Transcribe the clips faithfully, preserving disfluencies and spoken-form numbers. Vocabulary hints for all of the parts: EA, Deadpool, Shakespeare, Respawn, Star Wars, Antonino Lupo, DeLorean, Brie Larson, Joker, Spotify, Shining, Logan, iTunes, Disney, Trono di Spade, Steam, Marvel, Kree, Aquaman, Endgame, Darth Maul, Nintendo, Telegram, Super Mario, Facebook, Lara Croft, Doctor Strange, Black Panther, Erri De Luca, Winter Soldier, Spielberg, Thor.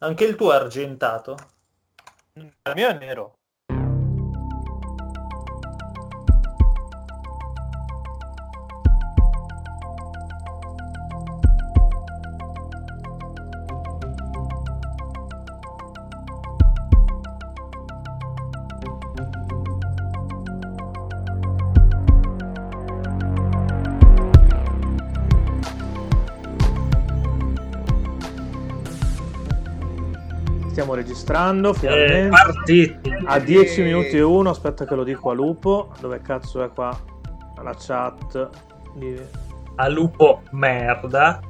Anche il tuo è argentato? Il mio è nero. Stiamo registrando finalmente partiti. A dieci minuti e uno. Aspetta che lo dico a Lupo. Dove cazzo è qua? Alla chat di... A Lupo merda.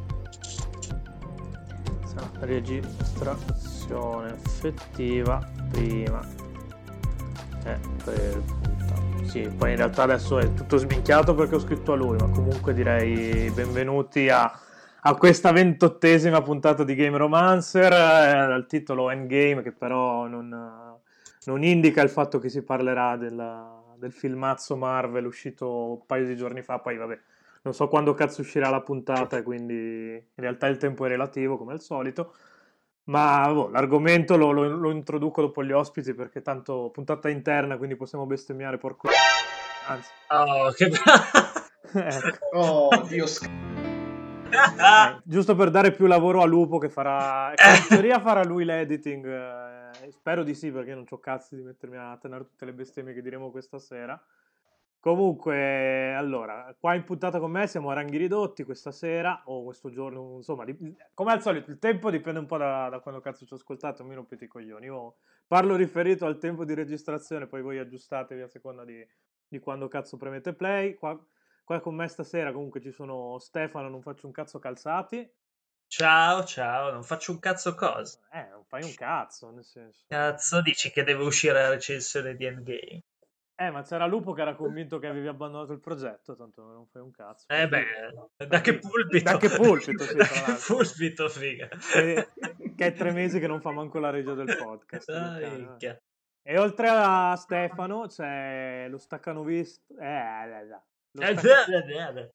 Registrazione effettiva prima eh, per... Sì, poi in realtà adesso è tutto sminchiato perché ho scritto a lui. Ma comunque direi benvenuti a a questa ventottesima puntata di Game Romancer, al eh, titolo Endgame, che però non, non indica il fatto che si parlerà del, del filmazzo Marvel uscito un paio di giorni fa. Poi vabbè, non so quando cazzo uscirà la puntata e quindi in realtà il tempo è relativo come al solito, ma boh, l'argomento lo, lo, lo introduco dopo gli ospiti perché tanto puntata interna, quindi possiamo bestemmiare porco... Anzi. Oh, che ecco. Oh, Dio sc... Eh, giusto per dare più lavoro a Lupo che farà, che in teoria farà lui l'editing, eh, spero di sì perché non c'ho cazzo di mettermi a tenere tutte le bestemmie che diremo questa sera. Comunque, allora, qua in puntata con me siamo a ranghi ridotti questa sera o questo giorno, insomma, di, come al solito il tempo dipende un po' da, da quando cazzo ci ho ascoltato, mi rompete i coglioni, io parlo riferito al tempo di registrazione, poi voi aggiustatevi a seconda di, di quando cazzo premete play. Qua Qua con me stasera comunque ci sono Stefano, non faccio un cazzo calzati. Ciao, ciao, non faccio un cazzo cosa? Eh, non fai un cazzo, nel senso. Cazzo dici che deve uscire la recensione di Endgame? Eh, ma c'era Lupo che era convinto che avevi abbandonato il progetto, tanto non fai un cazzo. Eh beh, da che pulpito? Da che pulpito, sì, da tra che pulpito, figa. E, che è tre mesi che non fa manco la regia del podcast. Ah, e oltre a Stefano c'è lo staccanovista... Eh, là, là. Stac...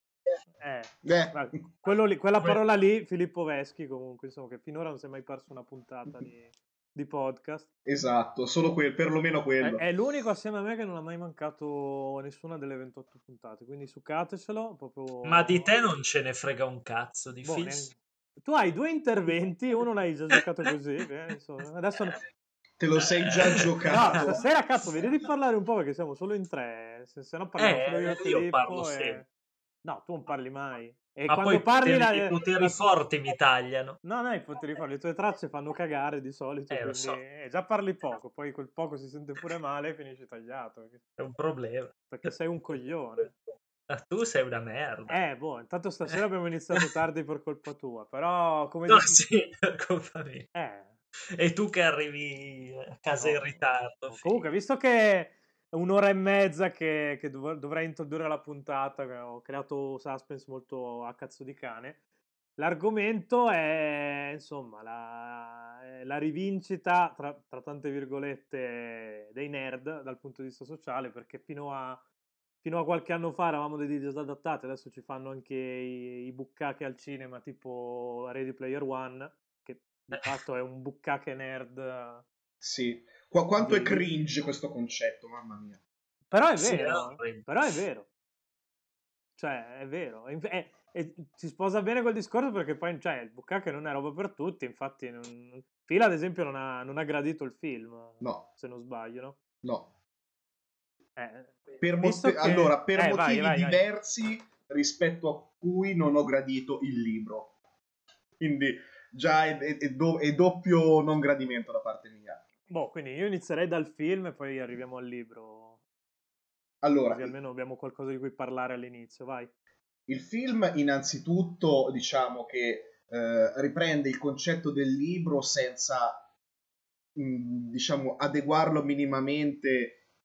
Eh, quello lì, quella parola lì, Filippo Veschi, comunque insomma, che finora non si è mai perso una puntata di, di podcast. Esatto, solo quel, perlomeno quello è, è l'unico assieme a me che non ha mai mancato nessuna delle ventotto puntate, quindi succatecelo proprio... Ma di te non ce ne frega un cazzo di boh, neanche... Tu hai due interventi, uno l'hai già giocato così, eh, insomma. Adesso te lo sei già giocato. No, stasera cazzo vi devi parlare un po' perché siamo solo in tre, se, se no parliamo eh, solo io, io Filippo parlo e... sempre. No, tu non parli mai. E ma quando poi parli poteri, la... i poteri forti mi tagliano. No, no, i poteri forti, le tue tracce fanno cagare di solito, eh, quindi... lo so. eh, già parli poco, poi quel poco si sente pure male e finisci tagliato perché... È un problema perché sei un coglione. Ma tu sei una merda. Eh, boh, intanto stasera abbiamo iniziato tardi per colpa tua, però come no, dici... sì, per colpa mia. Eh, e tu che arrivi a casa no, in ritardo no. Comunque visto che è un'ora e mezza che, che dov- dovrei introdurre la puntata, ho creato suspense molto a cazzo di cane. L'argomento è insomma la, la rivincita tra, tra tante virgolette dei nerd dal punto di vista sociale, perché fino a, fino a qualche anno fa eravamo dei disadattati, adesso ci fanno anche i, i bucacche al cinema tipo Ready Player One, di fatto è un bucacche nerd. Sì, Qu- quanto di... è cringe questo concetto, mamma mia. Però è vero, sì, però è vero, cioè è vero, e, e, e si sposa bene quel discorso perché poi cioè, il bucacche non è roba per tutti, infatti non... Phil ad esempio non ha, non ha gradito il film, no, se non sbaglio, no? No. Eh, per mot- che... Allora, per eh, motivi vai, vai, diversi vai. Rispetto a cui non ho gradito il libro, quindi... Già è, è, è, do, è doppio non gradimento da parte mia. Boh, quindi io inizierei dal film e poi arriviamo al libro. Allora, così almeno abbiamo qualcosa di cui parlare all'inizio, vai. Il film innanzitutto diciamo che eh, riprende il concetto del libro senza mh, diciamo adeguarlo minimamente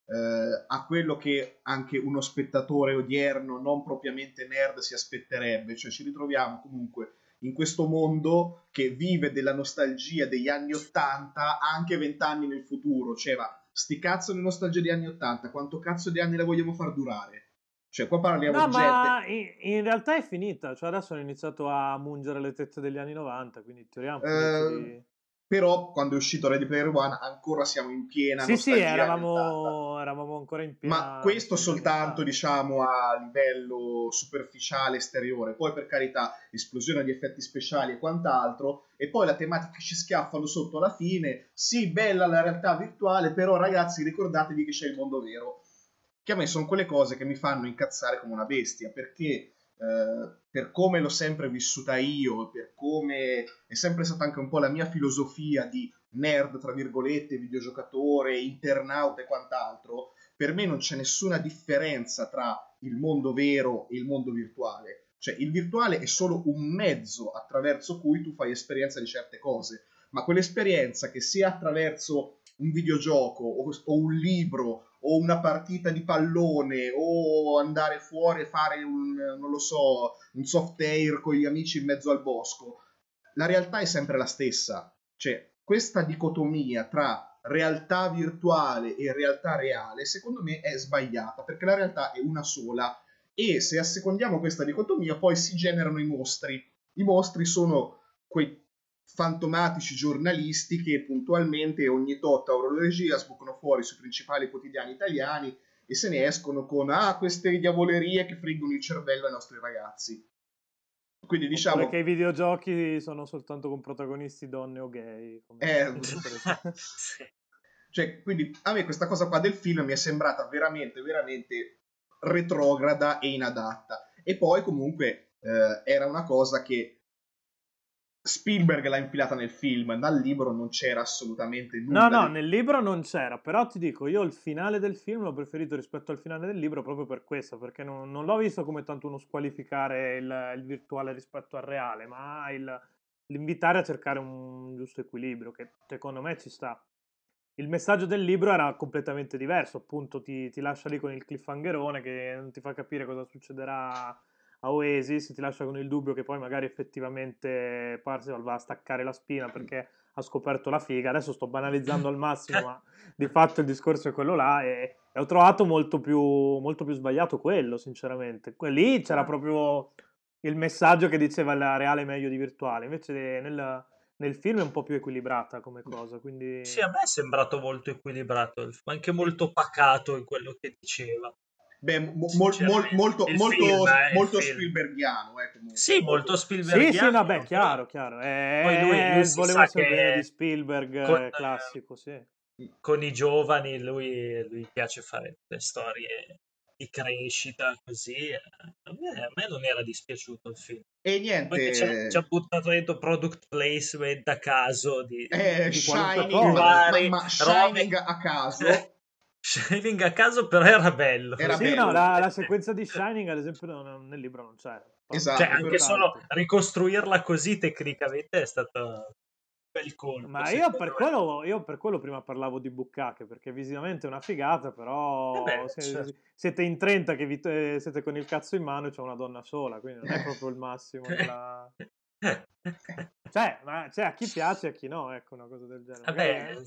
eh, a quello che anche uno spettatore odierno non propriamente nerd si aspetterebbe. Cioè ci ritroviamo comunque in questo mondo che vive della nostalgia degli anni ottanta anche vent'anni nel futuro. Cioè va, sti cazzo di nostalgia degli anni ottanta, quanto cazzo di anni la vogliamo far durare? Cioè qua parliamo no, di gente. No, ma in realtà è finita, cioè adesso hanno iniziato a mungere le tette degli anni novanta, quindi teoriamo eh, di... Però quando è uscito Ready Player One ancora siamo in piena sì, nostalgia. Sì, sì, eravamo, eravamo ancora in piena... Ma questo soltanto, diciamo, a livello superficiale, esteriore. Poi, per carità, esplosione di effetti speciali e quant'altro. E poi la tematica che ci schiaffano sotto alla fine. Sì, bella la realtà virtuale, però ragazzi ricordatevi che c'è il mondo vero. Che a me sono quelle cose che mi fanno incazzare come una bestia, perché... Uh, per come l'ho sempre vissuta io, per come è sempre stata anche un po' la mia filosofia di nerd, tra virgolette, videogiocatore, internauta e quant'altro, per me non c'è nessuna differenza tra il mondo vero e il mondo virtuale. Cioè, il virtuale è solo un mezzo attraverso cui tu fai esperienza di certe cose, ma quell'esperienza, che sia attraverso un videogioco o, o un libro o una partita di pallone o andare fuori e fare un, non lo so, un soft air con gli amici in mezzo al bosco, la realtà è sempre la stessa. Cioè, questa dicotomia tra realtà virtuale e realtà reale secondo me è sbagliata, perché la realtà è una sola e se assecondiamo questa dicotomia poi si generano i mostri. I mostri sono quei fantomatici giornalisti che puntualmente ogni tot a orologia sbucano fuori sui principali quotidiani italiani e se ne escono con ah, queste diavolerie che friggono il cervello ai nostri ragazzi. Quindi diciamo, perché i videogiochi sono soltanto con protagonisti donne o gay, come eh, cioè, quindi a me questa cosa qua del film mi è sembrata veramente veramente retrograda e inadatta. E poi comunque eh, era una cosa che Spielberg l'ha infilata nel film, dal libro non c'era assolutamente nulla. No, no, nel libro non c'era, però ti dico, io il finale del film l'ho preferito rispetto al finale del libro proprio per questo, perché non, non l'ho visto come tanto uno squalificare il, il virtuale rispetto al reale, ma il, l'invitare a cercare un giusto equilibrio, che secondo me ci sta. Il messaggio del libro era completamente diverso, appunto ti, ti lascia lì con il cliffhangerone che non ti fa capire cosa succederà a Oasis, ti lascia con il dubbio che poi magari effettivamente Parzival va a staccare la spina perché ha scoperto la figa. Adesso sto banalizzando al massimo, ma di fatto il discorso è quello là e, e ho trovato molto più, molto più sbagliato quello, sinceramente. Lì c'era proprio il messaggio che diceva la reale è meglio di virtuale, invece nel, nel film è un po' più equilibrata come cosa, quindi... Sì, a me è sembrato molto equilibrato, anche molto pacato in quello che diceva. Beh, mo, mo, mo, molto, film, molto, eh, molto spielbergiano, eh, sì, molto spielbergiano. Sì, sì, no, beh, chiaro, chiaro. Eh, Poi lui, lui voleva sapere di Spielberg con, classico, sì. Con i giovani lui, lui piace fare le storie di crescita, così. A me, a me non era dispiaciuto il film. E niente, ci ha buttato dentro product placement a caso di, eh, di Shining, vari, ma, ma Shining a caso. Shining a caso però era bello, era sì, bello. No, la, la sequenza di Shining ad esempio non, nel libro non c'era, esatto, cioè, anche solo ricostruirla così tecnicamente è stato bel colpo. Ma io per, quello, io per quello prima parlavo di bucacche, perché visivamente è una figata, però eh beh, se, certo. siete in trenta che vi, eh, siete con il cazzo in mano e c'è una donna sola, quindi non è proprio il massimo della... cioè, ma, cioè a chi piace e a chi no, ecco, una cosa del genere. Vabbè, eh,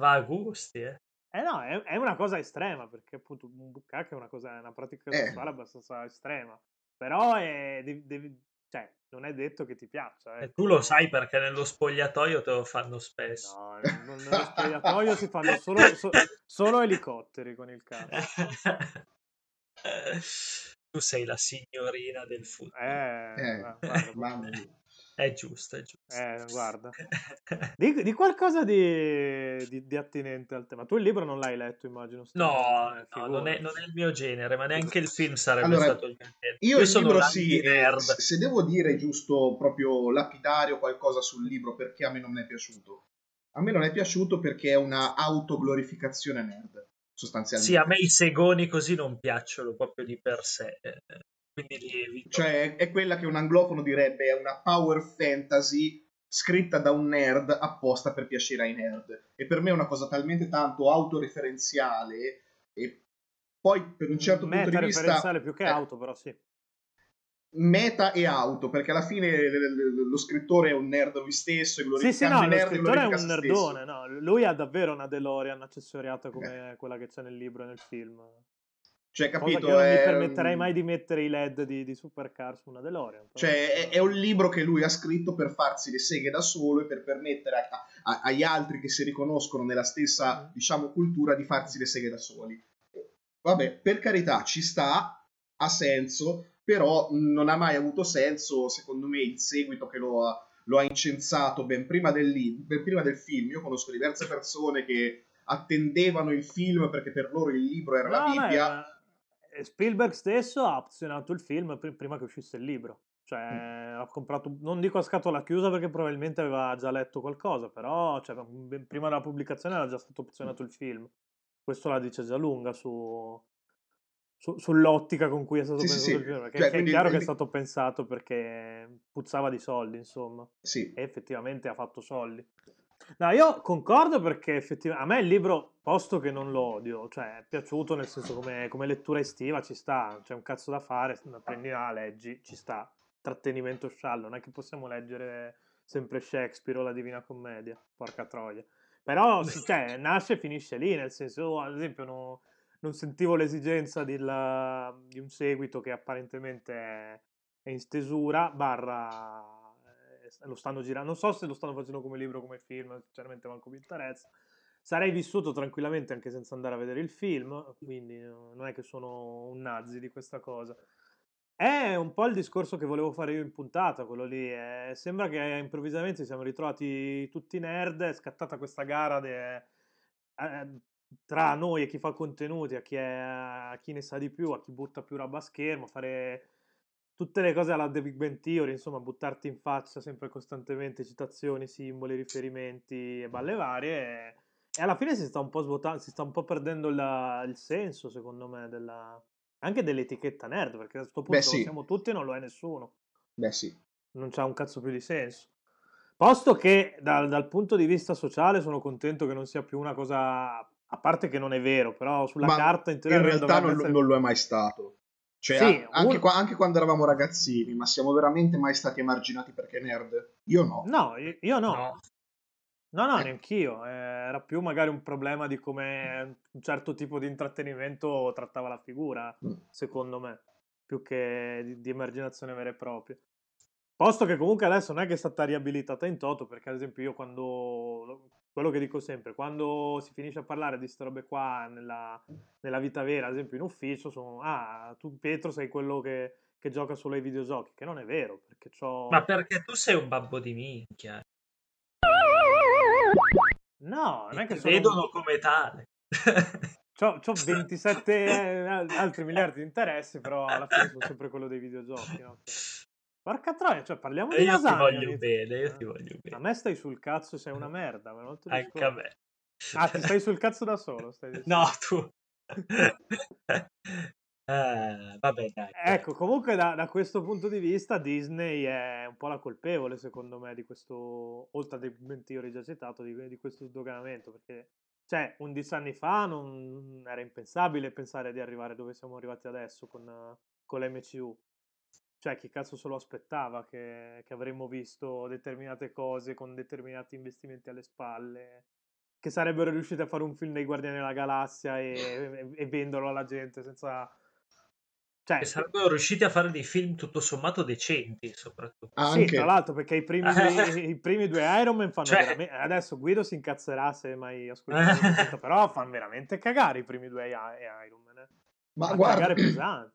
va a gusti, eh. Eh no, è, è una cosa estrema, perché appunto un bukkake è una cosa, è una pratica sessuale eh. abbastanza estrema, però è, devi, devi, cioè, non è detto che ti piaccia. Eh. E tu lo sai perché nello spogliatoio te lo fanno spesso. No, nello spogliatoio si fanno solo, so, solo elicotteri con il cazzo. Tu sei la signorina del football. Eh, eh, guarda, guarda, mamma mia. È giusto, è giusto. Eh, guarda. Di, di qualcosa di, di, di attinente al tema. Tu il libro non l'hai letto, immagino. No, no non, è, non è il mio genere, ma neanche il film sarebbe allora, stato il mio genere. Io, io il sono libro sì, nerd. Se devo dire giusto proprio lapidario qualcosa sul libro, perché a me non è piaciuto. A me non è piaciuto perché è una autoglorificazione nerd, sostanzialmente. Sì, a me i segoni così non piacciono proprio di per sé. Quindi cioè è quella che un anglofono direbbe è una power fantasy scritta da un nerd apposta per piacere ai nerd, e per me è una cosa talmente tanto autoreferenziale e poi per un certo meta punto di vista referenziale più che eh, auto, però sì, meta e auto, perché alla fine lo scrittore è un nerd lui stesso e glorifica, sì, sì, no, nerd, lo scrittore è un nerdone, no? Lui ha davvero una DeLorean accessoriata come eh. quella che c'è nel libro e nel film. Cioè, capito? Cosa che non è... mi permetterei mai di mettere i L E D di, di Supercar su una DeLorean. Cioè, è, è un libro che lui ha scritto per farsi le seghe da solo e per permettere a, a, agli altri che si riconoscono nella stessa, diciamo, cultura di farsi le seghe da soli. Vabbè, per carità, ci sta, ha senso, però non ha mai avuto senso, secondo me, il seguito che lo ha, lo ha incensato ben prima del, ben prima del film. Io conosco diverse persone che attendevano il film perché per loro il libro era no, la Bibbia. Beh, Spielberg stesso ha opzionato il film prima che uscisse il libro, cioè mm. ha comprato, non dico a scatola chiusa perché probabilmente aveva già letto qualcosa, però cioè, prima della pubblicazione era già stato opzionato il film. Questo la dice già lunga su, su sull'ottica con cui è stato sì, pensato sì, il film, perché cioè, è quindi, chiaro quindi... che è stato pensato perché puzzava di soldi, insomma, sì. E effettivamente ha fatto soldi. No, io concordo perché effettivamente a me il libro, posto che non lo odio, cioè è piaciuto nel senso come, come lettura estiva, ci sta, c'è un cazzo da fare, prendi la leggi, ci sta, trattenimento sciallo, non è che possiamo leggere sempre Shakespeare o la Divina Commedia, porca troia, però cioè, nasce e finisce lì, nel senso io, ad esempio no, non sentivo l'esigenza di, la, di un seguito che apparentemente è, è in stesura, barra lo stanno girando, non so se lo stanno facendo come libro o come film, sinceramente manco mi interessa, sarei vissuto tranquillamente anche senza andare a vedere il film, quindi non è che sono un nazi di questa cosa. È un po' il discorso che volevo fare io in puntata, quello lì, eh, sembra che improvvisamente ci siamo ritrovati tutti nerd, è scattata questa gara de, eh, tra noi e chi fa contenuti, a chi, è, a chi ne sa di più, a chi butta più roba a schermo, fare... tutte le cose alla The Big Bang Theory, insomma, buttarti in faccia sempre costantemente citazioni, simboli, riferimenti e balle varie. E, e alla fine si sta un po' svuotando, si sta un po' perdendo la, il senso, secondo me, della, anche dell'etichetta nerd, perché a questo punto sì. Siamo tutti e non lo è nessuno. Beh sì. Non c'ha un cazzo più di senso. Posto che dal, dal punto di vista sociale sono contento che non sia più una cosa, a parte che non è vero, però sulla ma carta... in, in realtà non, essere... non lo è mai stato. Cioè, sì, anche, un... qua, anche quando eravamo ragazzini, ma siamo veramente mai stati emarginati perché nerd? Io no. No, io no. No, no, no eh. neanch'io. Eh, era più magari un problema di come un certo tipo di intrattenimento trattava la figura, mm. secondo me, più che di, di emarginazione vera e propria. Posto che comunque adesso non è che è stata riabilitata in toto, perché ad esempio io quando... quello che dico sempre, quando si finisce a parlare di ste robe qua nella, nella vita vera, ad esempio in ufficio, sono ah, tu Pietro sei quello che, che gioca solo ai videogiochi, che non è vero, perché c'ho... Ma perché tu sei un babbo di minchia. No, non è che ti sono... vedono come tale. C'ho, c'ho ventisette altri miliardi di interessi, però alla fine sono sempre quello dei videogiochi, no? Porca troia, cioè parliamo di io lasagna. Io ti voglio bene, io ti voglio bene. A me stai sul cazzo, sei una merda. Ma non te lo anche scordo. A me. Ah, ti stai sul cazzo da solo? Stai no, tu. uh, vabbè, dai. Ecco, comunque da, da questo punto di vista Disney è un po' la colpevole, secondo me, di questo, oltre a dei commenti che ho già citato, di, di questo sdoganamento, perché, cioè, undici anni fa non era impensabile pensare di arrivare dove siamo arrivati adesso con, con l'M C U. Cioè, chi cazzo se lo aspettava che, che avremmo visto determinate cose con determinati investimenti alle spalle, che sarebbero riusciti a fare un film dei Guardiani della Galassia e, e, e venderlo alla gente senza... Cioè, che sarebbero riusciti a fare dei film tutto sommato decenti, soprattutto. Anche. Sì, tra l'altro, perché i primi due, i primi due Iron Man fanno cioè... veramente... Adesso Guido si incazzerà se mai ascolterà, però fanno veramente cagare i primi due Iron Man. Eh. Ma fanno guarda... cagare pesante.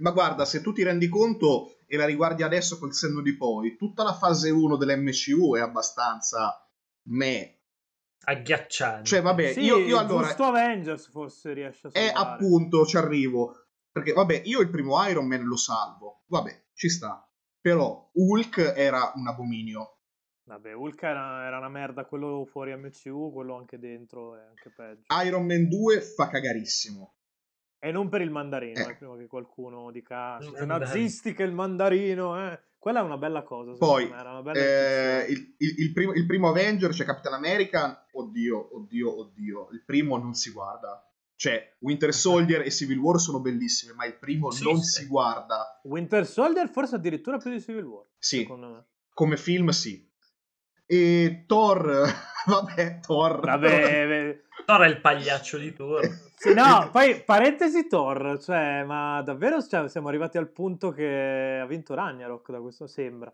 Ma guarda, se tu ti rendi conto e la riguardi adesso col senno di poi, tutta la fase uno dell'M C U è abbastanza meh. Agghiacciante. Cioè, vabbè, sì, io, io allora... Sì, Avengers forse riesce a salvare. Eh, appunto, ci arrivo. Perché, vabbè, io il primo Iron Man lo salvo. Vabbè, ci sta. Però Hulk era un abominio. Vabbè, Hulk era, era una merda, quello fuori M C U, quello anche dentro è anche peggio. Iron Man due fa cagarissimo. E non per il mandarino, eh. Eh, prima che qualcuno dica nazisti che il mandarino, eh. Quella è una bella cosa. Poi, me, era una bella eh, il, il, il, primo, il primo Avenger, c'è cioè Capitan America, oddio, oddio, oddio, il primo non si guarda. Cioè, Winter Soldier e Civil War sono bellissime, ma il primo sì, non sì. si guarda. Winter Soldier forse addirittura più di Civil War, sì. secondo me. Come film sì. e Thor, vabbè, Thor. Vabbè, Thor è il pagliaccio di Thor. Sì, no, poi parentesi Thor, cioè, ma davvero cioè, siamo arrivati al punto che ha vinto Ragnarok, da questo sembra.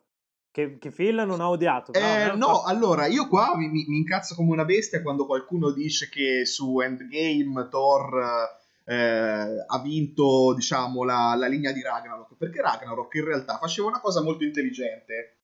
Che, che Phil non ha odiato. Eh, no, fatto... allora, io qua mi, mi incazzo come una bestia quando qualcuno dice che su Endgame Thor eh, ha vinto, diciamo, la, la linea di Ragnarok, perché Ragnarok in realtà faceva una cosa molto intelligente.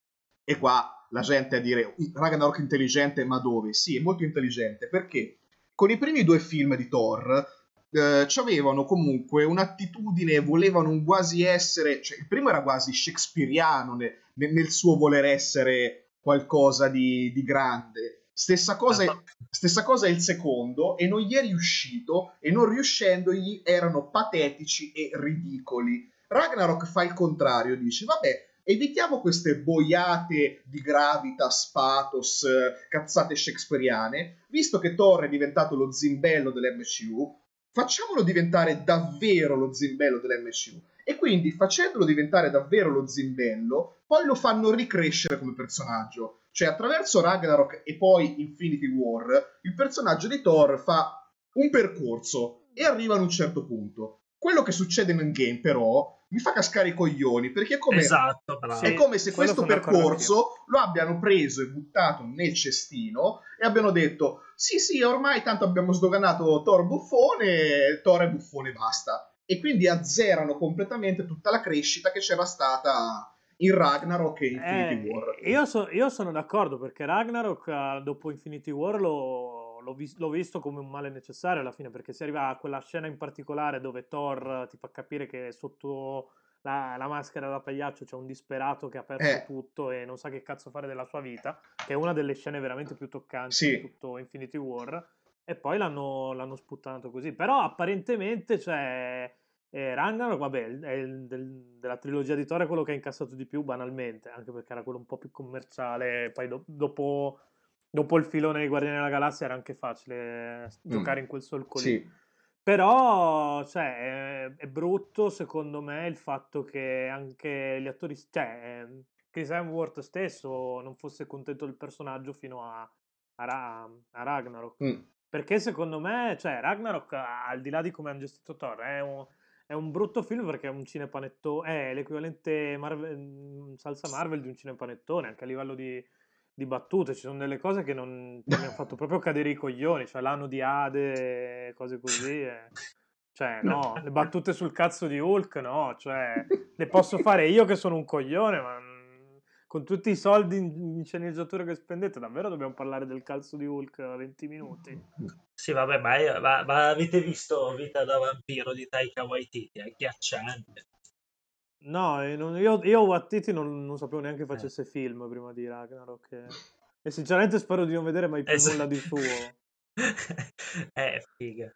E qua la gente a dire, Ragnarok intelligente, ma dove? Sì, è molto intelligente, perché con i primi due film di Thor eh, c'avevano comunque un'attitudine, volevano quasi essere... Cioè, il primo era quasi shakespeariano, ne, nel suo voler essere qualcosa di, di grande. Stessa cosa, stessa cosa è il secondo, e non gli è riuscito, e non riuscendogli erano patetici e ridicoli. Ragnarok fa il contrario, dice, vabbè, evitiamo queste boiate di gravitas, pathos, cazzate shakespeariane, visto che Thor è diventato lo zimbello dell'M C U, facciamolo diventare davvero lo zimbello dell'M C U. E quindi, facendolo diventare davvero lo zimbello, poi lo fanno ricrescere come personaggio. Cioè, attraverso Ragnarok e poi Infinity War, il personaggio di Thor fa un percorso e arriva ad un certo punto. Quello che succede in Endgame, però, mi fa cascare i coglioni, perché è come, esatto, è come se questo percorso lo abbiano preso e buttato nel cestino e abbiano detto sì, sì, ormai tanto abbiamo sdoganato Thor buffone, Thor è buffone, basta. E quindi azzerano completamente tutta la crescita che c'era stata in Ragnarok e Infinity eh, War. Io, so, io sono d'accordo, perché Ragnarok dopo Infinity War l'ho, l'ho, vis- l'ho visto come un male necessario alla fine, perché si arriva a quella scena in particolare dove Thor ti fa capire che sotto la, la maschera da pagliaccio c'è un disperato che ha perso eh. tutto e non sa che cazzo fare della sua vita, che è una delle scene veramente più toccanti sì. di tutto Infinity War. E poi l'hanno, l'hanno sputtanato così. Però apparentemente, cioè, eh, Ragnarok, vabbè, è il, del, della trilogia di Thor è quello che ha incassato di più, banalmente, anche perché era quello un po' più commerciale. Poi do, dopo, dopo il filone dei Guardiani della Galassia era anche facile mm. giocare in quel solco sì. lì. Però, cioè, è, è brutto, secondo me, il fatto che anche gli attori, cioè, Chris Hemsworth stesso non fosse contento del personaggio fino a, a, a Ragnarok. Mm. Perché secondo me, cioè, Ragnarok, al di là di come hanno gestito Thor, è un, è un brutto film, perché è un cinepanettone, è l'equivalente Marvel, salsa Marvel di un cinepanettone, anche a livello di, di battute. Ci sono delle cose che non mi hanno fatto proprio cadere i coglioni, cioè l'anno di Ade, cose così. E... Cioè, no, le battute sul cazzo di Hulk, no, cioè, le posso fare io che sono un coglione, ma con tutti i soldi in sceneggiatura che spendete, davvero dobbiamo parlare del cazzo di Hulk venti minuti? Sì, vabbè, ma, io, ma, ma avete visto Vita da Vampiro di Taika Waititi? È agghiacciante. No, io, io Waititi non, non sapevo neanche facesse eh. film prima di Ragnarok. Che... E sinceramente spero di non vedere mai più eh, nulla sì. di suo. Eh, figa.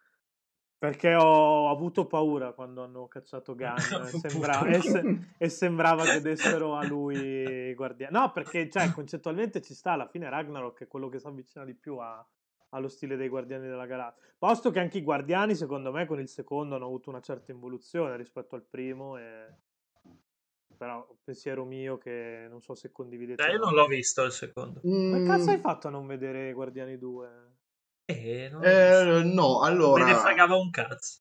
Perché ho avuto paura quando hanno cacciato Gunn e, sembra... e, se... e sembrava che dessero a lui guardiani. No, perché cioè, concettualmente ci sta, alla fine Ragnarok è quello che si avvicina di più a... allo stile dei Guardiani della Galassia. Posto che anche i Guardiani, secondo me, con il secondo hanno avuto una certa involuzione rispetto al primo, e... però pensiero mio che non so se condividete. Io non l'ho visto il secondo. Mm. Ma cazzo hai fatto a non vedere Guardiani due? Eh, non eh, no, allora me ne fregava un cazzo.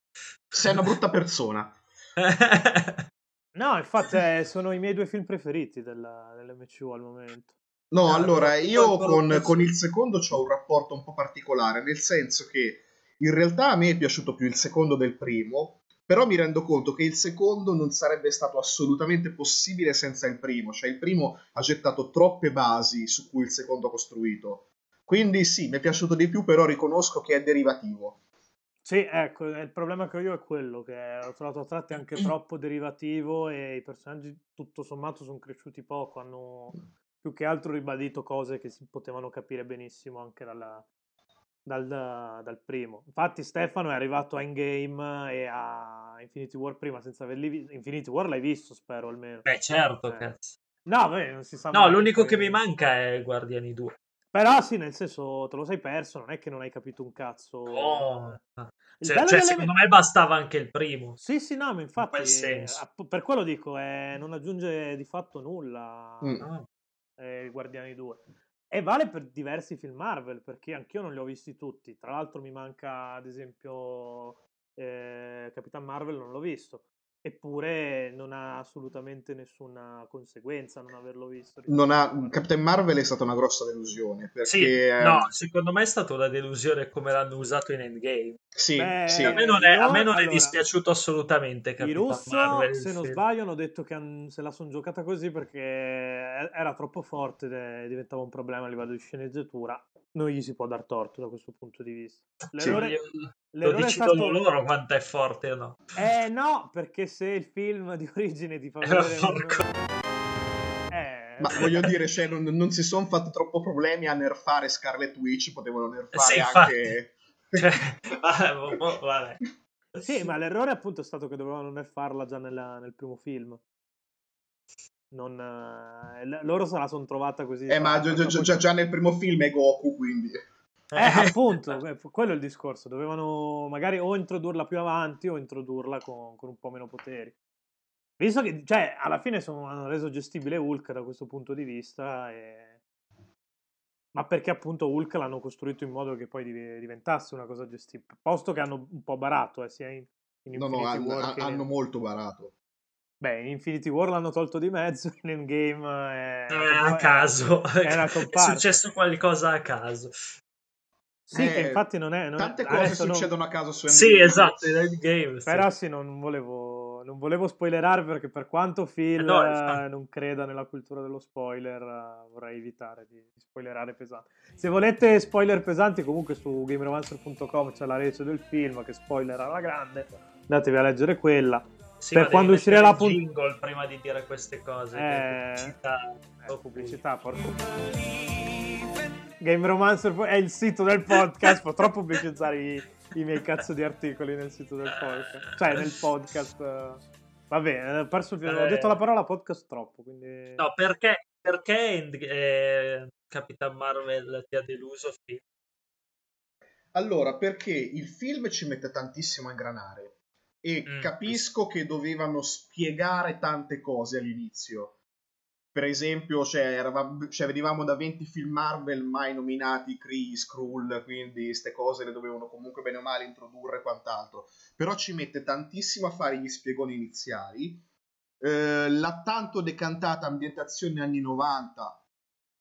Sei una brutta persona. No, infatti eh, sono i miei due film preferiti della, dell'M C U al momento. No, eh, allora io con, con il secondo c'ho un rapporto un po' particolare, nel senso che in realtà a me è piaciuto più il secondo del primo, però mi rendo conto che il secondo non sarebbe stato assolutamente possibile senza il primo. Cioè il primo ha gettato troppe basi su cui il secondo ha costruito. Quindi sì, mi è piaciuto di più, però riconosco che è derivativo. Sì, ecco, il problema che ho io è quello, che ho trovato a tratti anche troppo derivativo, e i personaggi tutto sommato sono cresciuti poco, hanno più che altro ribadito cose che si potevano capire benissimo anche dalla, dal, dal primo. Infatti Stefano è arrivato a Endgame e a Infinity War prima senza averli visto. Infinity War l'hai visto, spero, almeno. Beh, certo, eh. cazzo. No, beh, non si sa No, mai l'unico che mi manca è Guardiani due. Però sì, nel senso, te lo sei perso, non è che non hai capito un cazzo. Oh. Cioè, cioè secondo me bastava anche il primo. Sì, sì, no, ma infatti, in quel senso. Eh, per quello dico, eh, non aggiunge di fatto nulla mm. eh, Guardiani due. E vale per diversi film Marvel, perché anch'io non li ho visti tutti. Tra l'altro mi manca, ad esempio, eh, Capitan Marvel non l'ho visto. Eppure non ha assolutamente nessuna conseguenza non averlo visto. Non ha... Capitan Marvel è stata una grossa delusione. Perché... Sì, no, secondo me è stata una delusione come l'hanno usato in Endgame. Sì, Beh, sì. A me non è, a me non allora, è dispiaciuto assolutamente Capitan Russo, Marvel. Se non sbaglio, hanno detto che se la sono giocata così perché era troppo forte e diventava un problema a livello di sceneggiatura. Non gli si può dar torto da questo punto di vista. L'errore... Sì, io... L'errore lo decidono stato... loro quanto è forte o no. Eh no, perché se il film di origine ti fa vedere un... eh... ma voglio dire, cioè, non, non si sono fatti troppo problemi a nerfare Scarlet Witch, potevano nerfare sì, anche cioè, vabbè, vabbè. Sì, ma l'errore appunto è stato che dovevano nerfarla già nella, nel primo film. Non, eh, loro se la sono trovata così eh ma gi- gi- gi- già nel primo film è Goku, quindi Eh, appunto, quello è il discorso. Dovevano magari o introdurla più avanti o introdurla con, con un po' meno poteri. Visto che, cioè, alla fine sono, hanno reso gestibile Hulk da questo punto di vista, e... ma perché appunto Hulk l'hanno costruito in modo che poi diventasse una cosa gestibile. Posto che hanno un po' barato, eh, sia in, in Infinity no, no, War. Hanno, che hanno in... molto barato. Beh, in Infinity War l'hanno tolto di mezzo, in Endgame è... eh, a caso. È, è, è successo qualcosa a caso. Sì, eh, che infatti non è... Non tante è, cose succedono non... a caso su Endgame. Sì, esatto, in Endgame. Però sì, sì non, volevo, non volevo spoilerare, perché per quanto Phil eh no, eh, non creda nella cultura dello spoiler, eh, vorrei evitare di spoilerare pesante. Se volete spoiler pesanti, comunque su gameromancer punto com c'è la review del film che spoilerà alla grande. Andatevi a leggere quella. Sì, per quando uscirà la puntata... jingle prima di dire queste cose. Eh, pubblicità. Eh, pubblicità, porco... Game Romancer è il sito del podcast, potrò pubblicizzare i, i miei cazzo di articoli nel sito del podcast, cioè nel podcast. Vabbè, ho, perso il... eh... ho detto la parola podcast troppo, quindi... No, perché, perché eh, Capitan Marvel ti ha deluso? Allora, perché il film ci mette tantissimo a ingranare e mm. capisco che dovevano spiegare tante cose all'inizio. Per esempio, cioè, eravamo, cioè, venivamo da venti film Marvel mai nominati Kree, Skrull, quindi queste cose le dovevano comunque bene o male introdurre e quant'altro. Però ci mette tantissimo a fare gli spiegoni iniziali. Eh, la tanto decantata ambientazione anni novanta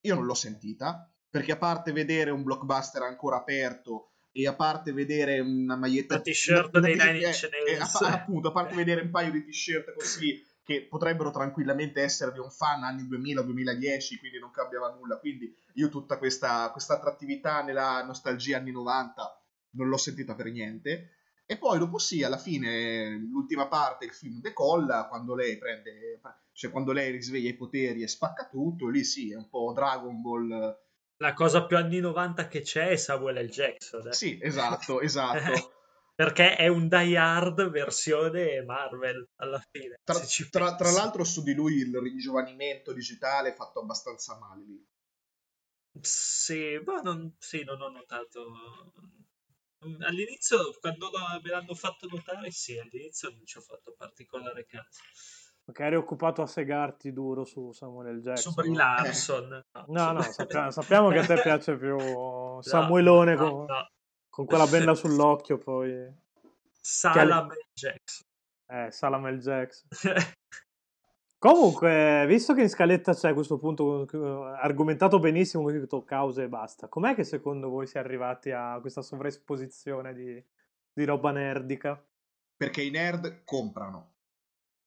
io non l'ho sentita, perché a parte vedere un blockbuster ancora aperto e a parte vedere una maglietta... La t-shirt una, dei una, Nine Inch Nails. Eh, eh, appunto, a parte vedere un paio di t-shirt così... che potrebbero tranquillamente essere di un fan anni duemila duemiladieci, quindi non cambiava nulla. Quindi io tutta questa, questa attrattività nella nostalgia anni novanta non l'ho sentita per niente. E poi dopo sì, alla fine, l'ultima parte, il film decolla, quando lei prende, cioè quando lei risveglia i poteri e spacca tutto, lì sì, è un po' Dragon Ball. La cosa più anni novanta che c'è è Samuel L. Jackson. Eh? Sì, esatto, esatto. Perché è un Die Hard versione Marvel, alla fine. Tra, tra, tra l'altro su di lui il ringiovanimento digitale è fatto abbastanza male lì. Sì, ma non, sì, non ho notato. All'inizio, quando me l'hanno fatto notare, sì, all'inizio non ci ho fatto particolare caso. Magari occupato a segarti duro su Samuel L. Jackson. Su Brie Larson. Eh. No, no, no sappiamo, sappiamo che a te piace più Samuelone. No, no, come... no. Con quella benda sull'occhio, poi... Samuel L. Jackson. Eh, Samuel L. Jackson. Comunque, visto che in scaletta c'è a questo punto argomentato benissimo, quindi tutto cause e basta, com'è che secondo voi si è arrivati a questa sovraesposizione di, di roba nerdica? Perché i nerd comprano.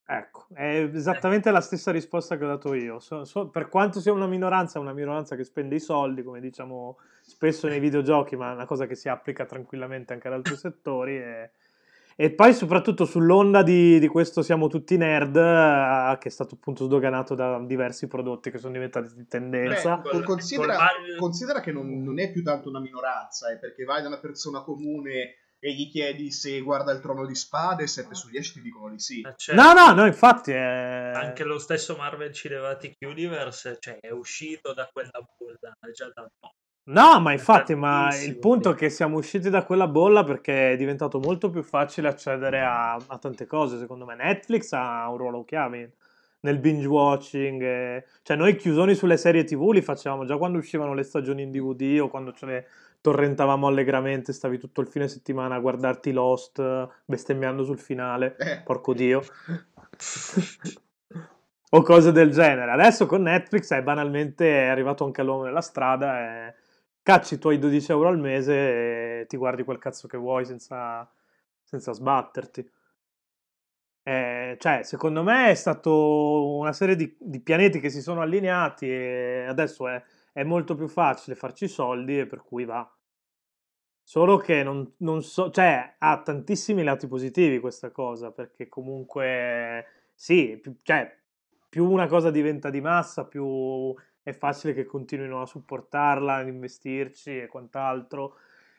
Ecco, è esattamente la stessa risposta che ho dato io. So, so, per quanto sia una minoranza, è una minoranza che spende i soldi, come diciamo spesso nei videogiochi, ma è una cosa che si applica tranquillamente anche ad altri settori. E, e poi soprattutto sull'onda di, di questo siamo tutti nerd, eh, che è stato appunto sdoganato da diversi prodotti che sono diventati di tendenza. Beh, considera, considera che non, non è più tanto una minoranza, eh, perché vai da una persona comune... e gli chiedi se guarda il Trono di Spade, sette su dieci ti dicono di sì. Cioè, no, no, no, infatti è... Anche lo stesso Marvel Cinematic Universe, cioè, è uscito da quella bolla già da un po'. No, ma infatti, ma il punto è che siamo usciti da quella bolla perché è diventato molto più facile accedere a, a tante cose, secondo me. Netflix ha un ruolo chiave nel binge watching, e... cioè noi chiusoni sulle serie TV li facevamo già quando uscivano le stagioni in D V D o quando ce le torrentavamo allegramente, stavi tutto il fine settimana a guardarti Lost bestemmiando sul finale, eh. porco dio o cose del genere. Adesso con Netflix è banalmente è arrivato anche l'uomo nella strada e cacci i tuoi dodici euro al mese e ti guardi quel cazzo che vuoi senza, senza sbatterti. Eh, cioè, secondo me è stato una serie di, di pianeti che si sono allineati e adesso è, è molto più facile farci soldi e per cui va. Solo che non, non so, cioè ha tantissimi lati positivi questa cosa, perché comunque sì, più, cioè più una cosa diventa di massa, più è facile che continuino a supportarla, ad investirci e quant'altro.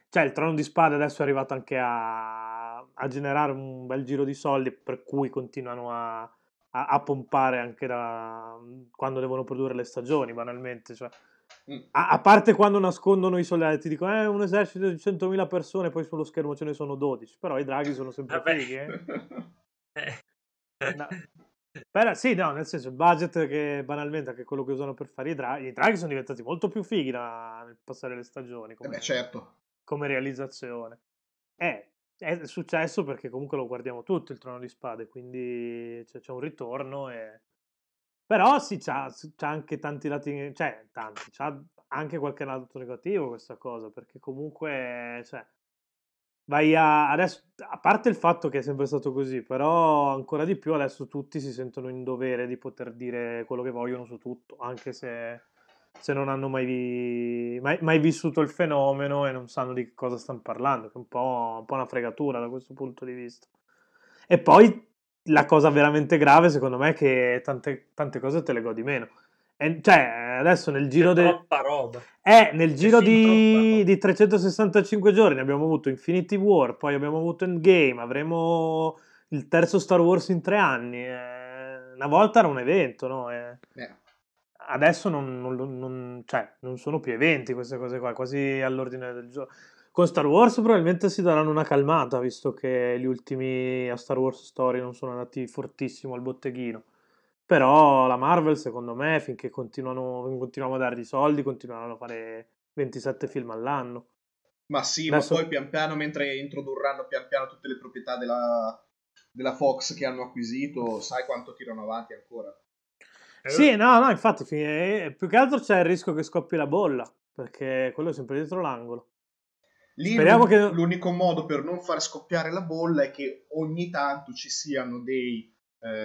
Cioè il Trono di Spade adesso è arrivato anche a, a generare un bel giro di soldi, per cui continuano a, a, a pompare anche da quando devono produrre le stagioni, banalmente. Cioè, a, a parte quando nascondono i soldati, ti dicono eh, un esercito di centomila persone, poi sullo schermo ce ne sono dodici, però i draghi sono sempre fighi, eh? No. Però, sì, no, nel senso il budget che banalmente anche quello che usano per fare i draghi, i draghi sono diventati molto più fighi da, nel passare le stagioni, come, eh beh, certo, come realizzazione. Eh, è successo perché comunque lo guardiamo tutto il Trono di Spade, quindi c'è, c'è un ritorno e... però sì, c'ha, c'ha anche tanti lati, cioè tanti, c'ha anche qualche lato negativo questa cosa, perché comunque cioè vai a, adesso, a parte il fatto che è sempre stato così, però ancora di più adesso tutti si sentono in dovere di poter dire quello che vogliono su tutto, anche se, se non hanno mai, vi, mai, mai vissuto il fenomeno e non sanno di che cosa stanno parlando, che è un po', un po' una fregatura da questo punto di vista. E poi la cosa veramente grave secondo me è che tante, tante cose te le godi meno. E, cioè adesso nel giro, de... roba. Eh, nel giro di... di trecentosessantacinque giorni abbiamo avuto Infinity War, poi abbiamo avuto Endgame, avremo il terzo Star Wars in tre anni, eh, una volta era un evento, no? Eh, eh. Adesso non, non, non, cioè, non sono più eventi queste cose qua, quasi all'ordine del giorno. Con Star Wars probabilmente si daranno una calmata, visto che gli ultimi a Star Wars Story non sono andati fortissimo al botteghino. Però la Marvel, secondo me, finché continuano, continuiamo a dargli soldi, continueranno a fare ventisette film all'anno. Ma sì, adesso... ma poi pian piano, mentre introdurranno pian piano tutte le proprietà della, della Fox che hanno acquisito, sai quanto tirano avanti ancora. Sì, no, no, infatti, più che altro c'è il rischio che scoppi la bolla, perché quello è sempre dietro l'angolo. Lì speriamo l'unico, che... l'unico modo per non far scoppiare la bolla è che ogni tanto ci siano dei...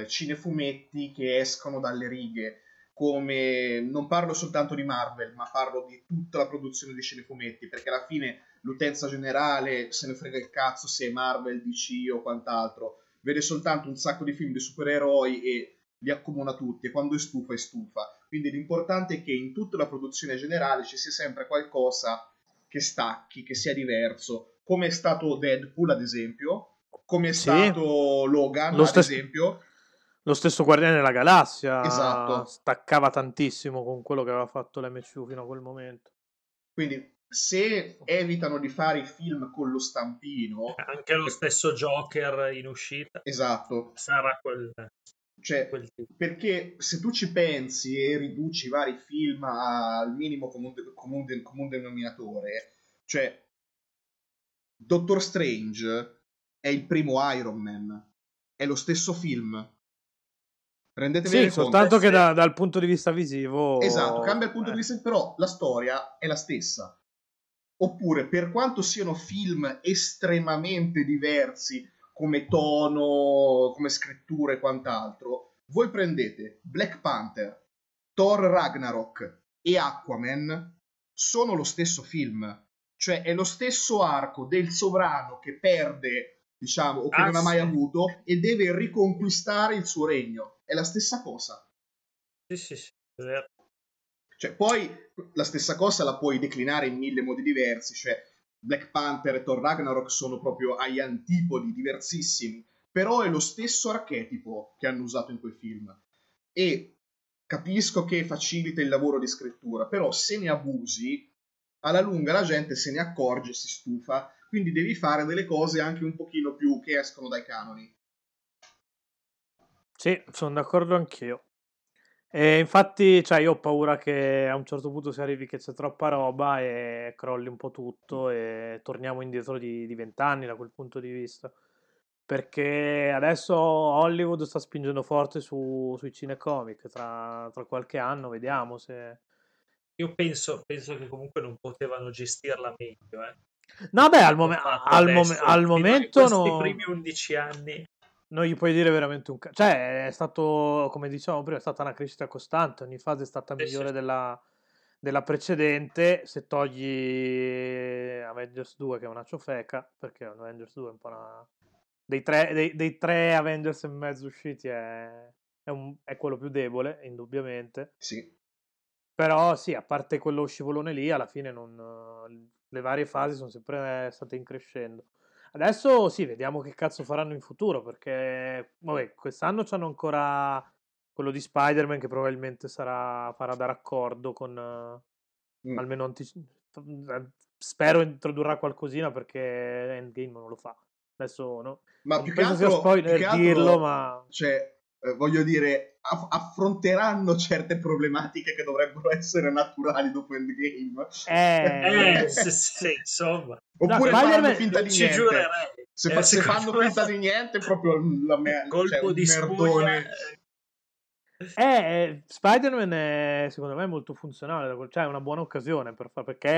cinefumetti che escono dalle righe, come non parlo soltanto di Marvel, ma parlo di tutta la produzione di cinefumetti, perché alla fine l'utenza generale se ne frega il cazzo se è Marvel, D C o quant'altro, vede soltanto un sacco di film di supereroi e li accomuna tutti, e quando è stufa è stufa. Quindi l'importante è che in tutta la produzione generale ci sia sempre qualcosa che stacchi, che sia diverso, come è stato Deadpool ad esempio, come è sì. stato Logan Lo ad stes- esempio. Lo stesso Guardiani della Galassia, esatto, staccava tantissimo con quello che aveva fatto l'M C U fino a quel momento. Quindi se evitano di fare i film con lo stampino... Anche lo stesso Joker in uscita. Esatto. Sarà quel... Cioè, quel tipo. Perché se tu ci pensi e riduci i vari film al minimo comune, comune, comune denominatore, cioè Doctor Strange è il primo Iron Man, è lo stesso film. Rendetevi sì, conto. Soltanto che da, dal punto di vista visivo... Esatto, cambia il punto eh. di vista, però la storia è la stessa. Oppure, per quanto siano film estremamente diversi, come tono, come scrittura e quant'altro, voi prendete Black Panther, Thor Ragnarok e Aquaman, sono lo stesso film. Cioè è lo stesso arco del sovrano che perde, diciamo, o che ah, non ha mai sì. avuto, e deve riconquistare il suo regno. È la stessa cosa. Sì, sì, sì, è vero. Cioè, poi la stessa cosa la puoi declinare in mille modi diversi, cioè Black Panther e Thor Ragnarok sono proprio agli antipodi, diversissimi, però è lo stesso archetipo che hanno usato in quel film. E capisco che facilita il lavoro di scrittura, però se ne abusi... alla lunga la gente se ne accorge, si stufa, quindi devi fare delle cose anche un pochino più che escono dai canoni. Sì, sono d'accordo anch'io. E infatti, cioè, io ho paura che a un certo punto si arrivi che c'è troppa roba e crolli un po' tutto e torniamo indietro di, di vent'anni da quel punto di vista, perché adesso Hollywood sta spingendo forte su, sui cinecomic. Tra, tra qualche anno vediamo se... Io penso, penso che comunque non potevano gestirla meglio, eh. No, beh, al, mom- al, mom- al momento no. I primi undici anni non gli puoi dire veramente un cazzo. Cioè, è stato, come dicevamo prima, è stata una crescita costante. Ogni fase è stata migliore sì. della, della precedente. Se togli Avengers due, che è una ciofeca, perché Avengers due è un po' una... Dei tre, dei, dei tre Avengers e mezzo usciti è, è, un, è quello più debole, indubbiamente. Sì. Però sì, a parte quello scivolone lì, alla fine non... le varie fasi sono sempre state in crescendo. Adesso sì, vediamo che cazzo faranno in futuro, perché vabbè, quest'anno c'hanno ancora quello di Spider-Man, che probabilmente sarà, farà da raccordo con uh, mm. almeno antici- spero introdurrà qualcosina, perché Endgame non lo fa adesso, no? Ma non più penso che altro, sia spoiler più che altro, dirlo, ma cioè, eh, voglio dire, aff- affronteranno certe problematiche che dovrebbero essere naturali dopo Endgame. Eh, eh sì, sì, insomma. Oppure no, fanno finta di niente. Giurerei. Se, eh, se fanno finta di niente, proprio la mia, colpo cioè, di merdone. Eh, Spider-Man è, secondo me, molto funzionale, cioè è una buona occasione per far, perché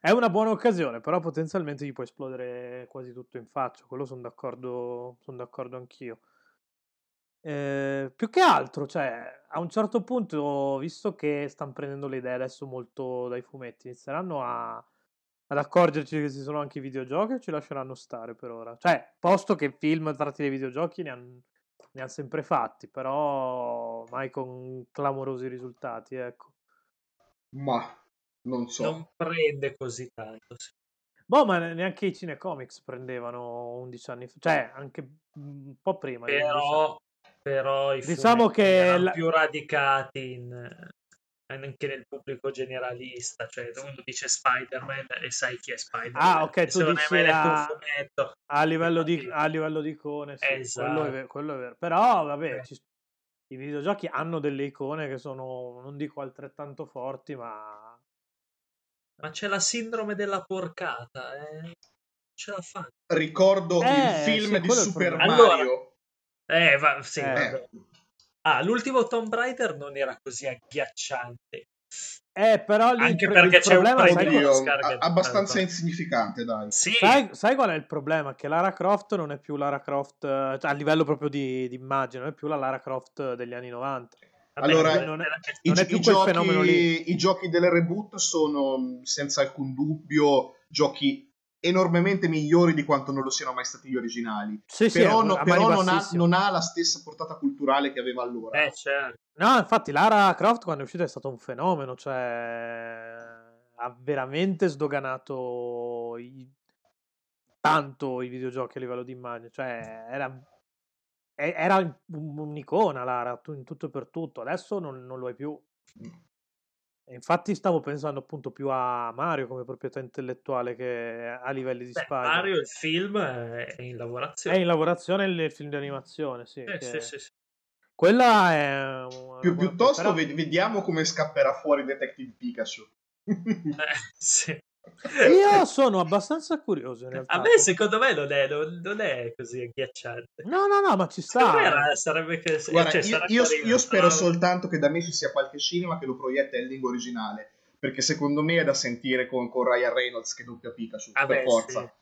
è una buona occasione, però potenzialmente gli può esplodere quasi tutto in faccia. Quello sono d'accordo, sono d'accordo anch'io. Eh, più che altro, cioè, a un certo punto, visto che stanno prendendo le idee adesso molto dai fumetti, inizieranno a, ad accorgerci che ci sono anche i videogiochi, e ci lasceranno stare per ora. Cioè, posto che film tratti dai videogiochi ne hanno ne han sempre fatti, però mai con clamorosi risultati, ecco. Ma non so, non prende così tanto. Sì. Boh, ma neanche i cinecomics prendevano undici anni fa, cioè anche un po' prima. Però... però i diciamo che erano la... più radicati in, anche nel pubblico generalista, cioè uno dice Spider-Man e sai chi è Spider-Man. Ah, ok, tu dici a... a livello di a livello di icone, sì, esatto. quello, è ver- quello è vero, però vabbè, ci... i videogiochi hanno delle icone che sono, non dico altrettanto forti, ma ma c'è la sindrome della porcata, eh. Ce la fanno. Ricordo eh, il film sì, di Super Mario. Allora... Eh, va, sì, eh. Ah, l'ultimo Tomb Raider non era così agghiacciante. Eh, però lì anche il, perché il c'è problema, un premio a- abbastanza tanto. Insignificante, dai. Sì. Sai, sai qual è il problema? Che Lara Croft non è più Lara Croft, cioè, a livello proprio di, di immagine, non è più la Lara Croft degli anni novanta. Vabbè, allora, non è, i, non è più i, quel giochi, fenomeno lì. I giochi del reboot sono senza alcun dubbio giochi enormemente migliori di quanto non lo siano mai stati gli originali, sì, però, sì, no, però non, ha, non ha la stessa portata culturale che aveva allora. Eh, certo. No, infatti Lara Croft quando è uscita è stato un fenomeno, cioè ha veramente sdoganato i... tanto i videogiochi a livello di immagine, cioè era, era un'icona Lara in tutto e per tutto, adesso non, non lo è più. Mm. Infatti stavo pensando appunto più a Mario come proprietà intellettuale che a livelli di Spider-Man. Mario il film è in lavorazione. È in lavorazione il film di animazione, sì. Eh, sì, sì, sì. Quella è... Pi- piuttosto però... vediamo come scapperà fuori Detective Pikachu. Eh, sì. Io sono abbastanza curioso in realtà. A me secondo me non è, non, non è così agghiacciante. No, no, no, ma ci sta. Era, sarebbe che... Guarda, cioè, io, io, carino, io spero no? soltanto che da me ci sia qualche cinema che lo proietta in lingua originale, perché secondo me è da sentire con, con Ryan Reynolds che doppia Pikachu, ah, per beh, forza.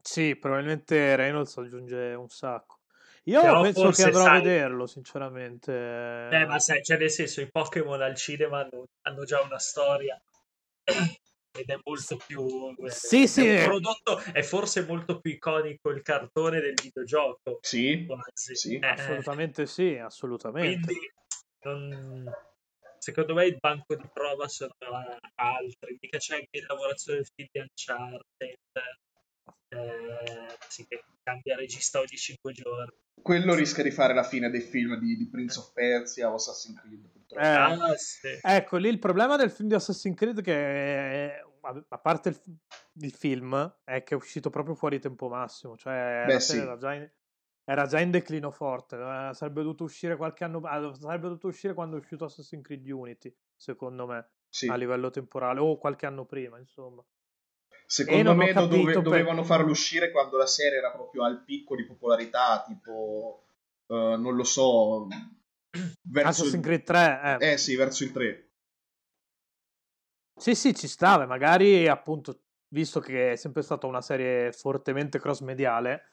Sì. sì, probabilmente Reynolds aggiunge un sacco. Io però penso che andrò sai... a vederlo, sinceramente. Beh, ma sai, cioè nel senso, i Pokémon al cinema hanno, hanno già una storia. Ed è molto più sì, è sì, un prodotto, è forse molto più iconico il cartone del videogioco. Sì, quasi. sì eh. assolutamente sì, assolutamente. Quindi, non... secondo me il banco di prova sono altri, mica c'è anche in lavorazione del film di Uncharted, eh, sì, che cambia regista ogni cinque giorni. Quello rischia di fare la fine dei film di, di Prince of Persia o Assassin's Creed, purtroppo. Eh, ah, sì. Ecco, lì il problema del film di Assassin's Creed che è, a parte il, il film, è che è uscito proprio fuori tempo massimo, cioè Beh, la serie sì. era già in, era già in declino forte, eh, sarebbe dovuto uscire qualche anno, eh, sarebbe dovuto uscire quando è uscito Assassin's Creed Unity, secondo me, sì, a livello temporale, o qualche anno prima, insomma. Secondo me dove, per... dovevano farlo uscire quando la serie era proprio al picco di popolarità, tipo, eh, non lo so, verso Assassin's il... Creed tre, eh. eh sì, verso il tre. Sì, sì, ci stava, magari appunto, visto che è sempre stata una serie fortemente cross-mediale,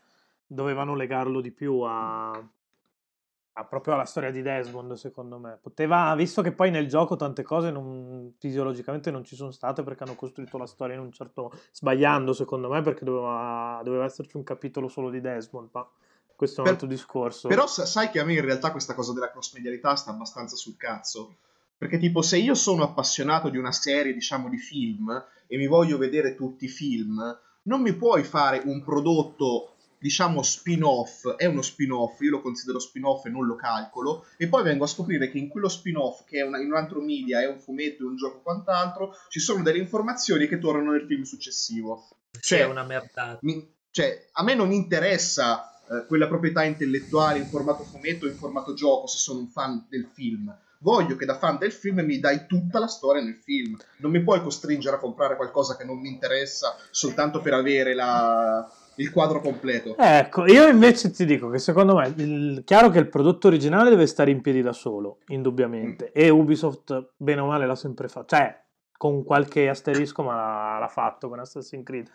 dovevano legarlo di più a, a proprio alla storia di Desmond, secondo me. Poteva, visto che poi nel gioco tante cose non, fisiologicamente non ci sono state, perché hanno costruito la storia in un certo, sbagliando secondo me, perché doveva, doveva esserci un capitolo solo di Desmond, ma questo è un per, altro discorso. Però sai che a me in realtà questa cosa della cross-medialità sta abbastanza sul cazzo, perché tipo se io sono appassionato di una serie, diciamo, di film, e mi voglio vedere tutti i film, non mi puoi fare un prodotto, diciamo, spin-off, è uno spin-off, io lo considero spin-off e non lo calcolo, e poi vengo a scoprire che in quello spin-off, che è una, in un altro media, è un fumetto, è un gioco, quant'altro, ci sono delle informazioni che tornano nel film successivo. Cioè, è una merdata. Mi, cioè, a me non interessa eh, quella proprietà intellettuale in formato fumetto o in formato gioco se sono un fan del film. Voglio che da fan del film mi dai tutta la storia nel film. Non mi puoi costringere a comprare qualcosa che non mi interessa soltanto per avere la... il quadro completo. Ecco, io invece ti dico che secondo me il, chiaro che il prodotto originale deve stare in piedi da solo, indubbiamente, mm. e Ubisoft bene o male l'ha sempre fatto, cioè con qualche asterisco, ma l'ha, l'ha fatto con Assassin's Creed.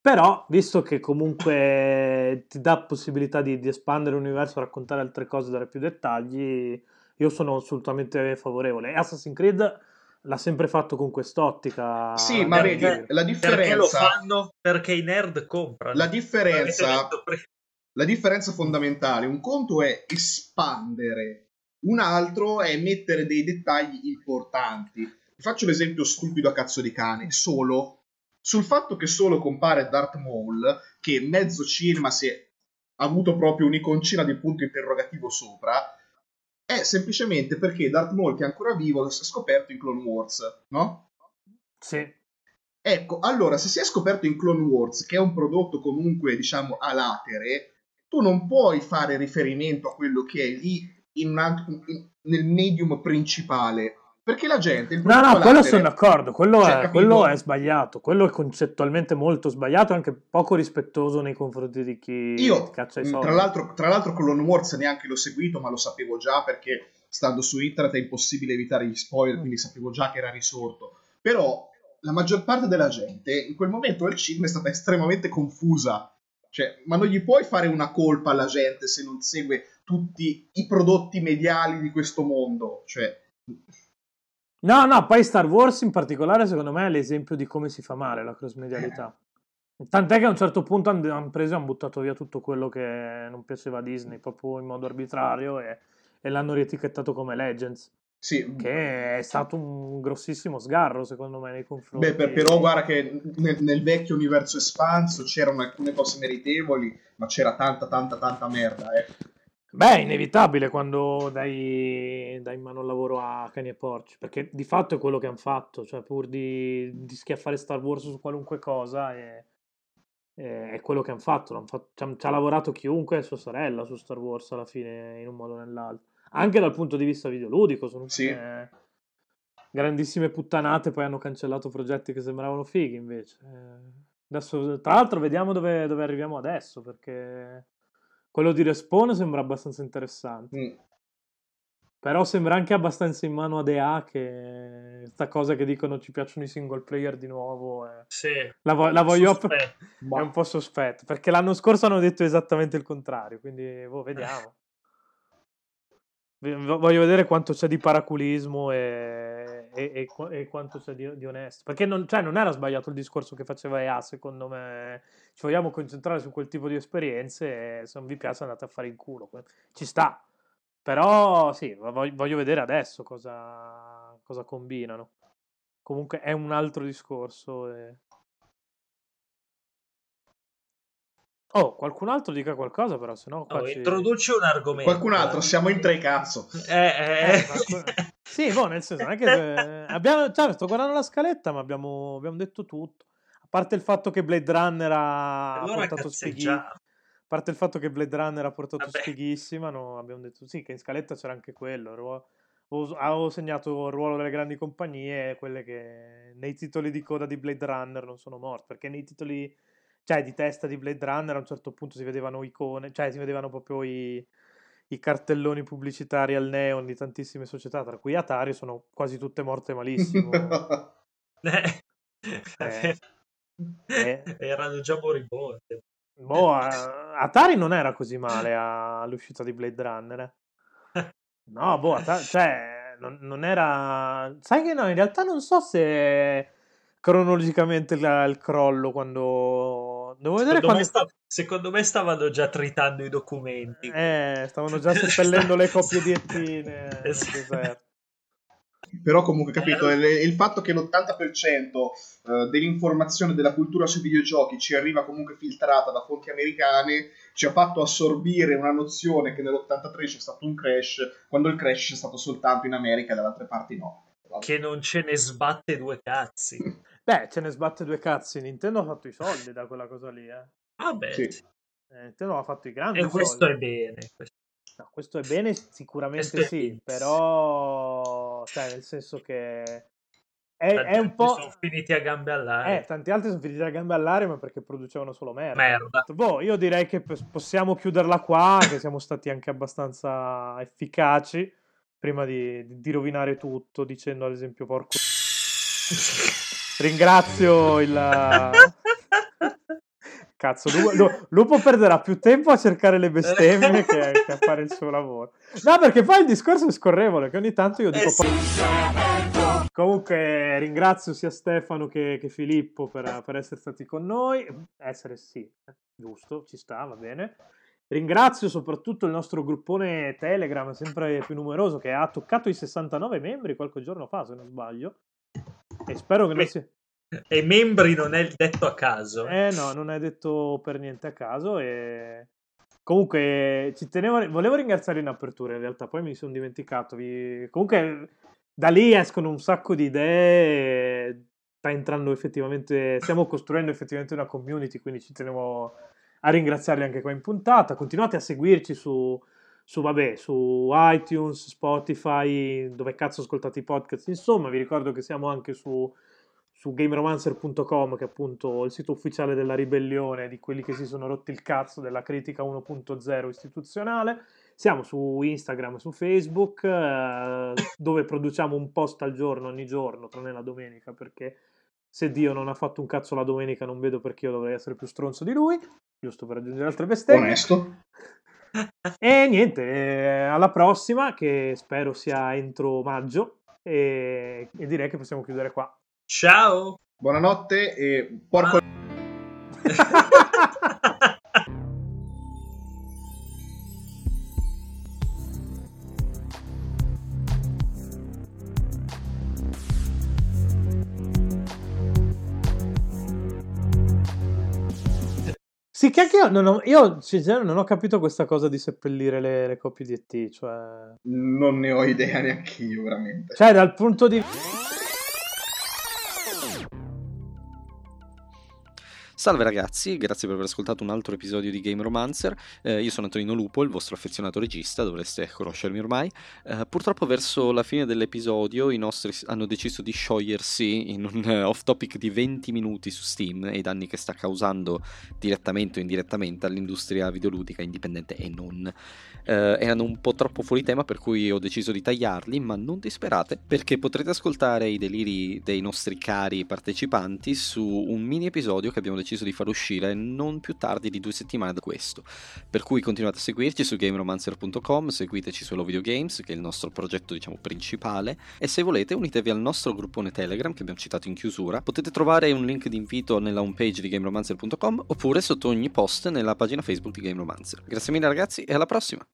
Però visto che comunque ti dà possibilità di, di espandere l'universo, raccontare altre cose, dare più dettagli, io sono assolutamente favorevole. E Assassin's Creed l'ha sempre fatto con quest'ottica. Sì, ma vedi, la differenza... Perché lo fanno? Perché i nerd comprano. La differenza, la differenza fondamentale, un conto è espandere, un altro è mettere dei dettagli importanti. Vi faccio l'esempio stupido a cazzo di cane, Solo. Sul fatto che Solo compare Darth Maul, che mezzo cinema si è avuto proprio un'iconcina di punto interrogativo sopra, è semplicemente perché Darth Maul, che è ancora vivo, si è scoperto in Clone Wars, no? Sì. Ecco, allora, se si è scoperto in Clone Wars, che è un prodotto comunque, diciamo, a latere, tu non puoi fare riferimento a quello che è lì in una, in, nel medium principale, perché la gente... Il no, no, quello sono d'accordo, quello, cioè, è, quello è sbagliato, quello è concettualmente molto sbagliato e anche poco rispettoso nei confronti di chi Io, caccia i soldi. Tra l'altro, tra l'altro Clone Wars neanche l'ho seguito, ma lo sapevo già perché stando su internet è impossibile evitare gli spoiler, quindi sapevo già che era risorto. Però la maggior parte della gente in quel momento del cinema è stata estremamente confusa. Cioè, ma non gli puoi fare una colpa alla gente se non segue tutti i prodotti mediali di questo mondo, cioè... No, no, poi Star Wars in particolare secondo me è l'esempio di come si fa male la cross-medialità. Tant'è che a un certo punto hanno preso e hanno buttato via tutto quello che non piaceva a Disney, proprio in modo arbitrario, e, e l'hanno rietichettato come Legends. Sì. Che è stato un grossissimo sgarro secondo me nei confronti. Beh, per, però guarda che nel, nel vecchio universo espanso c'erano alcune cose meritevoli, ma c'era tanta, tanta, tanta merda, eh. Beh, è inevitabile quando dai, dai in mano il lavoro a cani e porci, perché di fatto è quello che hanno fatto, cioè pur di, di schiaffare Star Wars su qualunque cosa, è, è, è quello che hanno fatto, fatto ci ha lavorato chiunque, sua sorella, su Star Wars alla fine, in un modo o nell'altro, anche dal punto di vista videoludico, sono sì. grandissime puttanate, poi hanno cancellato progetti che sembravano fighi invece. Adesso, tra l'altro vediamo dove, dove arriviamo adesso, perché... Quello di Respawn sembra abbastanza interessante. Mm. Però sembra anche abbastanza in mano ad E A, che sta cosa che dicono ci piacciono i single player di nuovo. E... Sì. La, vo- la voglio op- è un po' sospetto, perché l'anno scorso hanno detto esattamente il contrario, quindi boh, vediamo. Voglio vedere quanto c'è di paraculismo e, e, e, e quanto c'è di, di onesto, perché non, cioè, non era sbagliato il discorso che faceva E A, secondo me. Ci vogliamo concentrare su quel tipo di esperienze e se non vi piace andate a fare in culo, ci sta. Però sì, voglio, voglio vedere adesso cosa, cosa combinano. Comunque è un altro discorso e... Oh, qualcun altro dica qualcosa, però sennò qua oh, ci... introduce un argomento. Qualcun altro, siamo in tre, cazzo. Eh, eh. eh qualcun... Sì, boh, nel senso, non è che abbiamo, cioè, sto guardando la scaletta, ma abbiamo, abbiamo detto tutto. A parte il fatto che Blade Runner ha allora portato sfighi, parte il fatto che Blade Runner ha portato Vabbè. sfighissima, no, abbiamo detto sì, che in scaletta c'era anche quello, ruolo, avevo segnato il ruolo delle grandi compagnie, quelle che nei titoli di coda di Blade Runner non sono morte, perché nei titoli, cioè, di testa di Blade Runner a un certo punto si vedevano icone, cioè si vedevano proprio i, i cartelloni pubblicitari al neon di tantissime società, tra cui Atari, sono quasi tutte morte malissimo. eh. Eh. Eh. Erano già moribonde. Boh, Atari non era così male all'uscita di Blade Runner. Eh. No, boh, Atari, cioè, non, non era... Sai che no, in realtà non so se cronologicamente la, il crollo quando... Devo vedere secondo, quando... me sta... secondo me stavano già tritando i documenti. Eh, stavano già seppellendo le coppie di ettine nel deserto. Però comunque, capito, il, il fatto che l'ottanta per cento dell'informazione della cultura sui videogiochi ci arriva comunque filtrata da fonti americane ci ha fatto assorbire una nozione che nell'ottantatré c'è stato un crash, quando il crash è stato soltanto in America e dalle altre parti no. Che non ce ne sbatte due cazzi. Beh, ce ne sbatte due cazzi, Nintendo ha fatto i soldi da quella cosa lì, eh. Ah beh. Sì. Eh, Nintendo ha fatto i grandi soldi. E questo soldi. È bene, questo. No, questo è bene sicuramente, questo sì, è... però cioè, nel senso che è, è un po'... sono finiti a gambe all'aria. Eh, tanti altri sono finiti a gambe all'aria, ma perché producevano solo merda. merda. Boh, io direi che possiamo chiuderla qua, che siamo stati anche abbastanza efficaci, prima di, di rovinare tutto dicendo ad esempio porco... Ringrazio il... Cazzo, Lupo, Lu, Lupo perderà più tempo a cercare le bestemmie che, che a fare il suo lavoro. No, perché poi il discorso è scorrevole, che ogni tanto io dico... Eh sì. pa- Comunque ringrazio sia Stefano che, che Filippo per, per essere stati con noi. Essere sì, giusto, ci sta, va bene. Ringrazio soprattutto il nostro gruppone Telegram, sempre più numeroso, che ha toccato i sessantanove membri qualche giorno fa, se non sbaglio. E spero che non sia... E membri non è detto a caso. Eh no, non è detto per niente a caso. E... Comunque ci tenevo, volevo ringraziare in apertura, in realtà poi mi sono dimenticato. Vi... Comunque da lì escono un sacco di idee. E sta entrando effettivamente, stiamo costruendo effettivamente una community, quindi ci tenevo a ringraziarli anche qua in puntata. Continuate a seguirci su, su vabbè, su iTunes, Spotify, dove cazzo ascoltate i podcast. Insomma, vi ricordo che siamo anche su su gameromancer punto com, che è appunto il sito ufficiale della ribellione di quelli che si sono rotti il cazzo della critica uno punto zero istituzionale. Siamo su Instagram, su Facebook, eh, dove produciamo un post al giorno ogni giorno, tranne la domenica, perché se Dio non ha fatto un cazzo la domenica non vedo perché io dovrei essere più stronzo di lui, giusto per aggiungere altre bestemmie. Onesto. E niente, eh, alla prossima, che spero sia entro maggio, e, e direi che possiamo chiudere qua. Ciao! Buonanotte e porco... Ah. Sì, che anche io non ho, io sinceramente non ho capito questa cosa di seppellire le, le coppie di E T, cioè... Non ne ho idea neanche io, veramente. Cioè, dal punto di... Salve ragazzi, grazie per aver ascoltato un altro episodio di Game Romancer, eh, io sono Antonino Lupo, il vostro affezionato regista, dovreste conoscermi ormai. Eh, purtroppo verso la fine dell'episodio i nostri hanno deciso di sciogliersi in un eh, off topic di venti minuti su Steam e i danni che sta causando direttamente o indirettamente all'industria videoludica indipendente e non. Eh, erano un po' troppo fuori tema, per cui ho deciso di tagliarli, ma non disperate, perché potrete ascoltare i deliri dei nostri cari partecipanti su un mini episodio che abbiamo deciso di far uscire non più tardi di due settimane da questo, per cui continuate a seguirci su gameromancer punto com, seguiteci su Hello Video Games, che è il nostro progetto diciamo principale, e se volete unitevi al nostro gruppone Telegram che abbiamo citato in chiusura. Potete trovare un link di invito nella homepage di gameromancer punto com oppure sotto ogni post nella pagina Facebook di Game Romancer. Grazie mille ragazzi e alla prossima!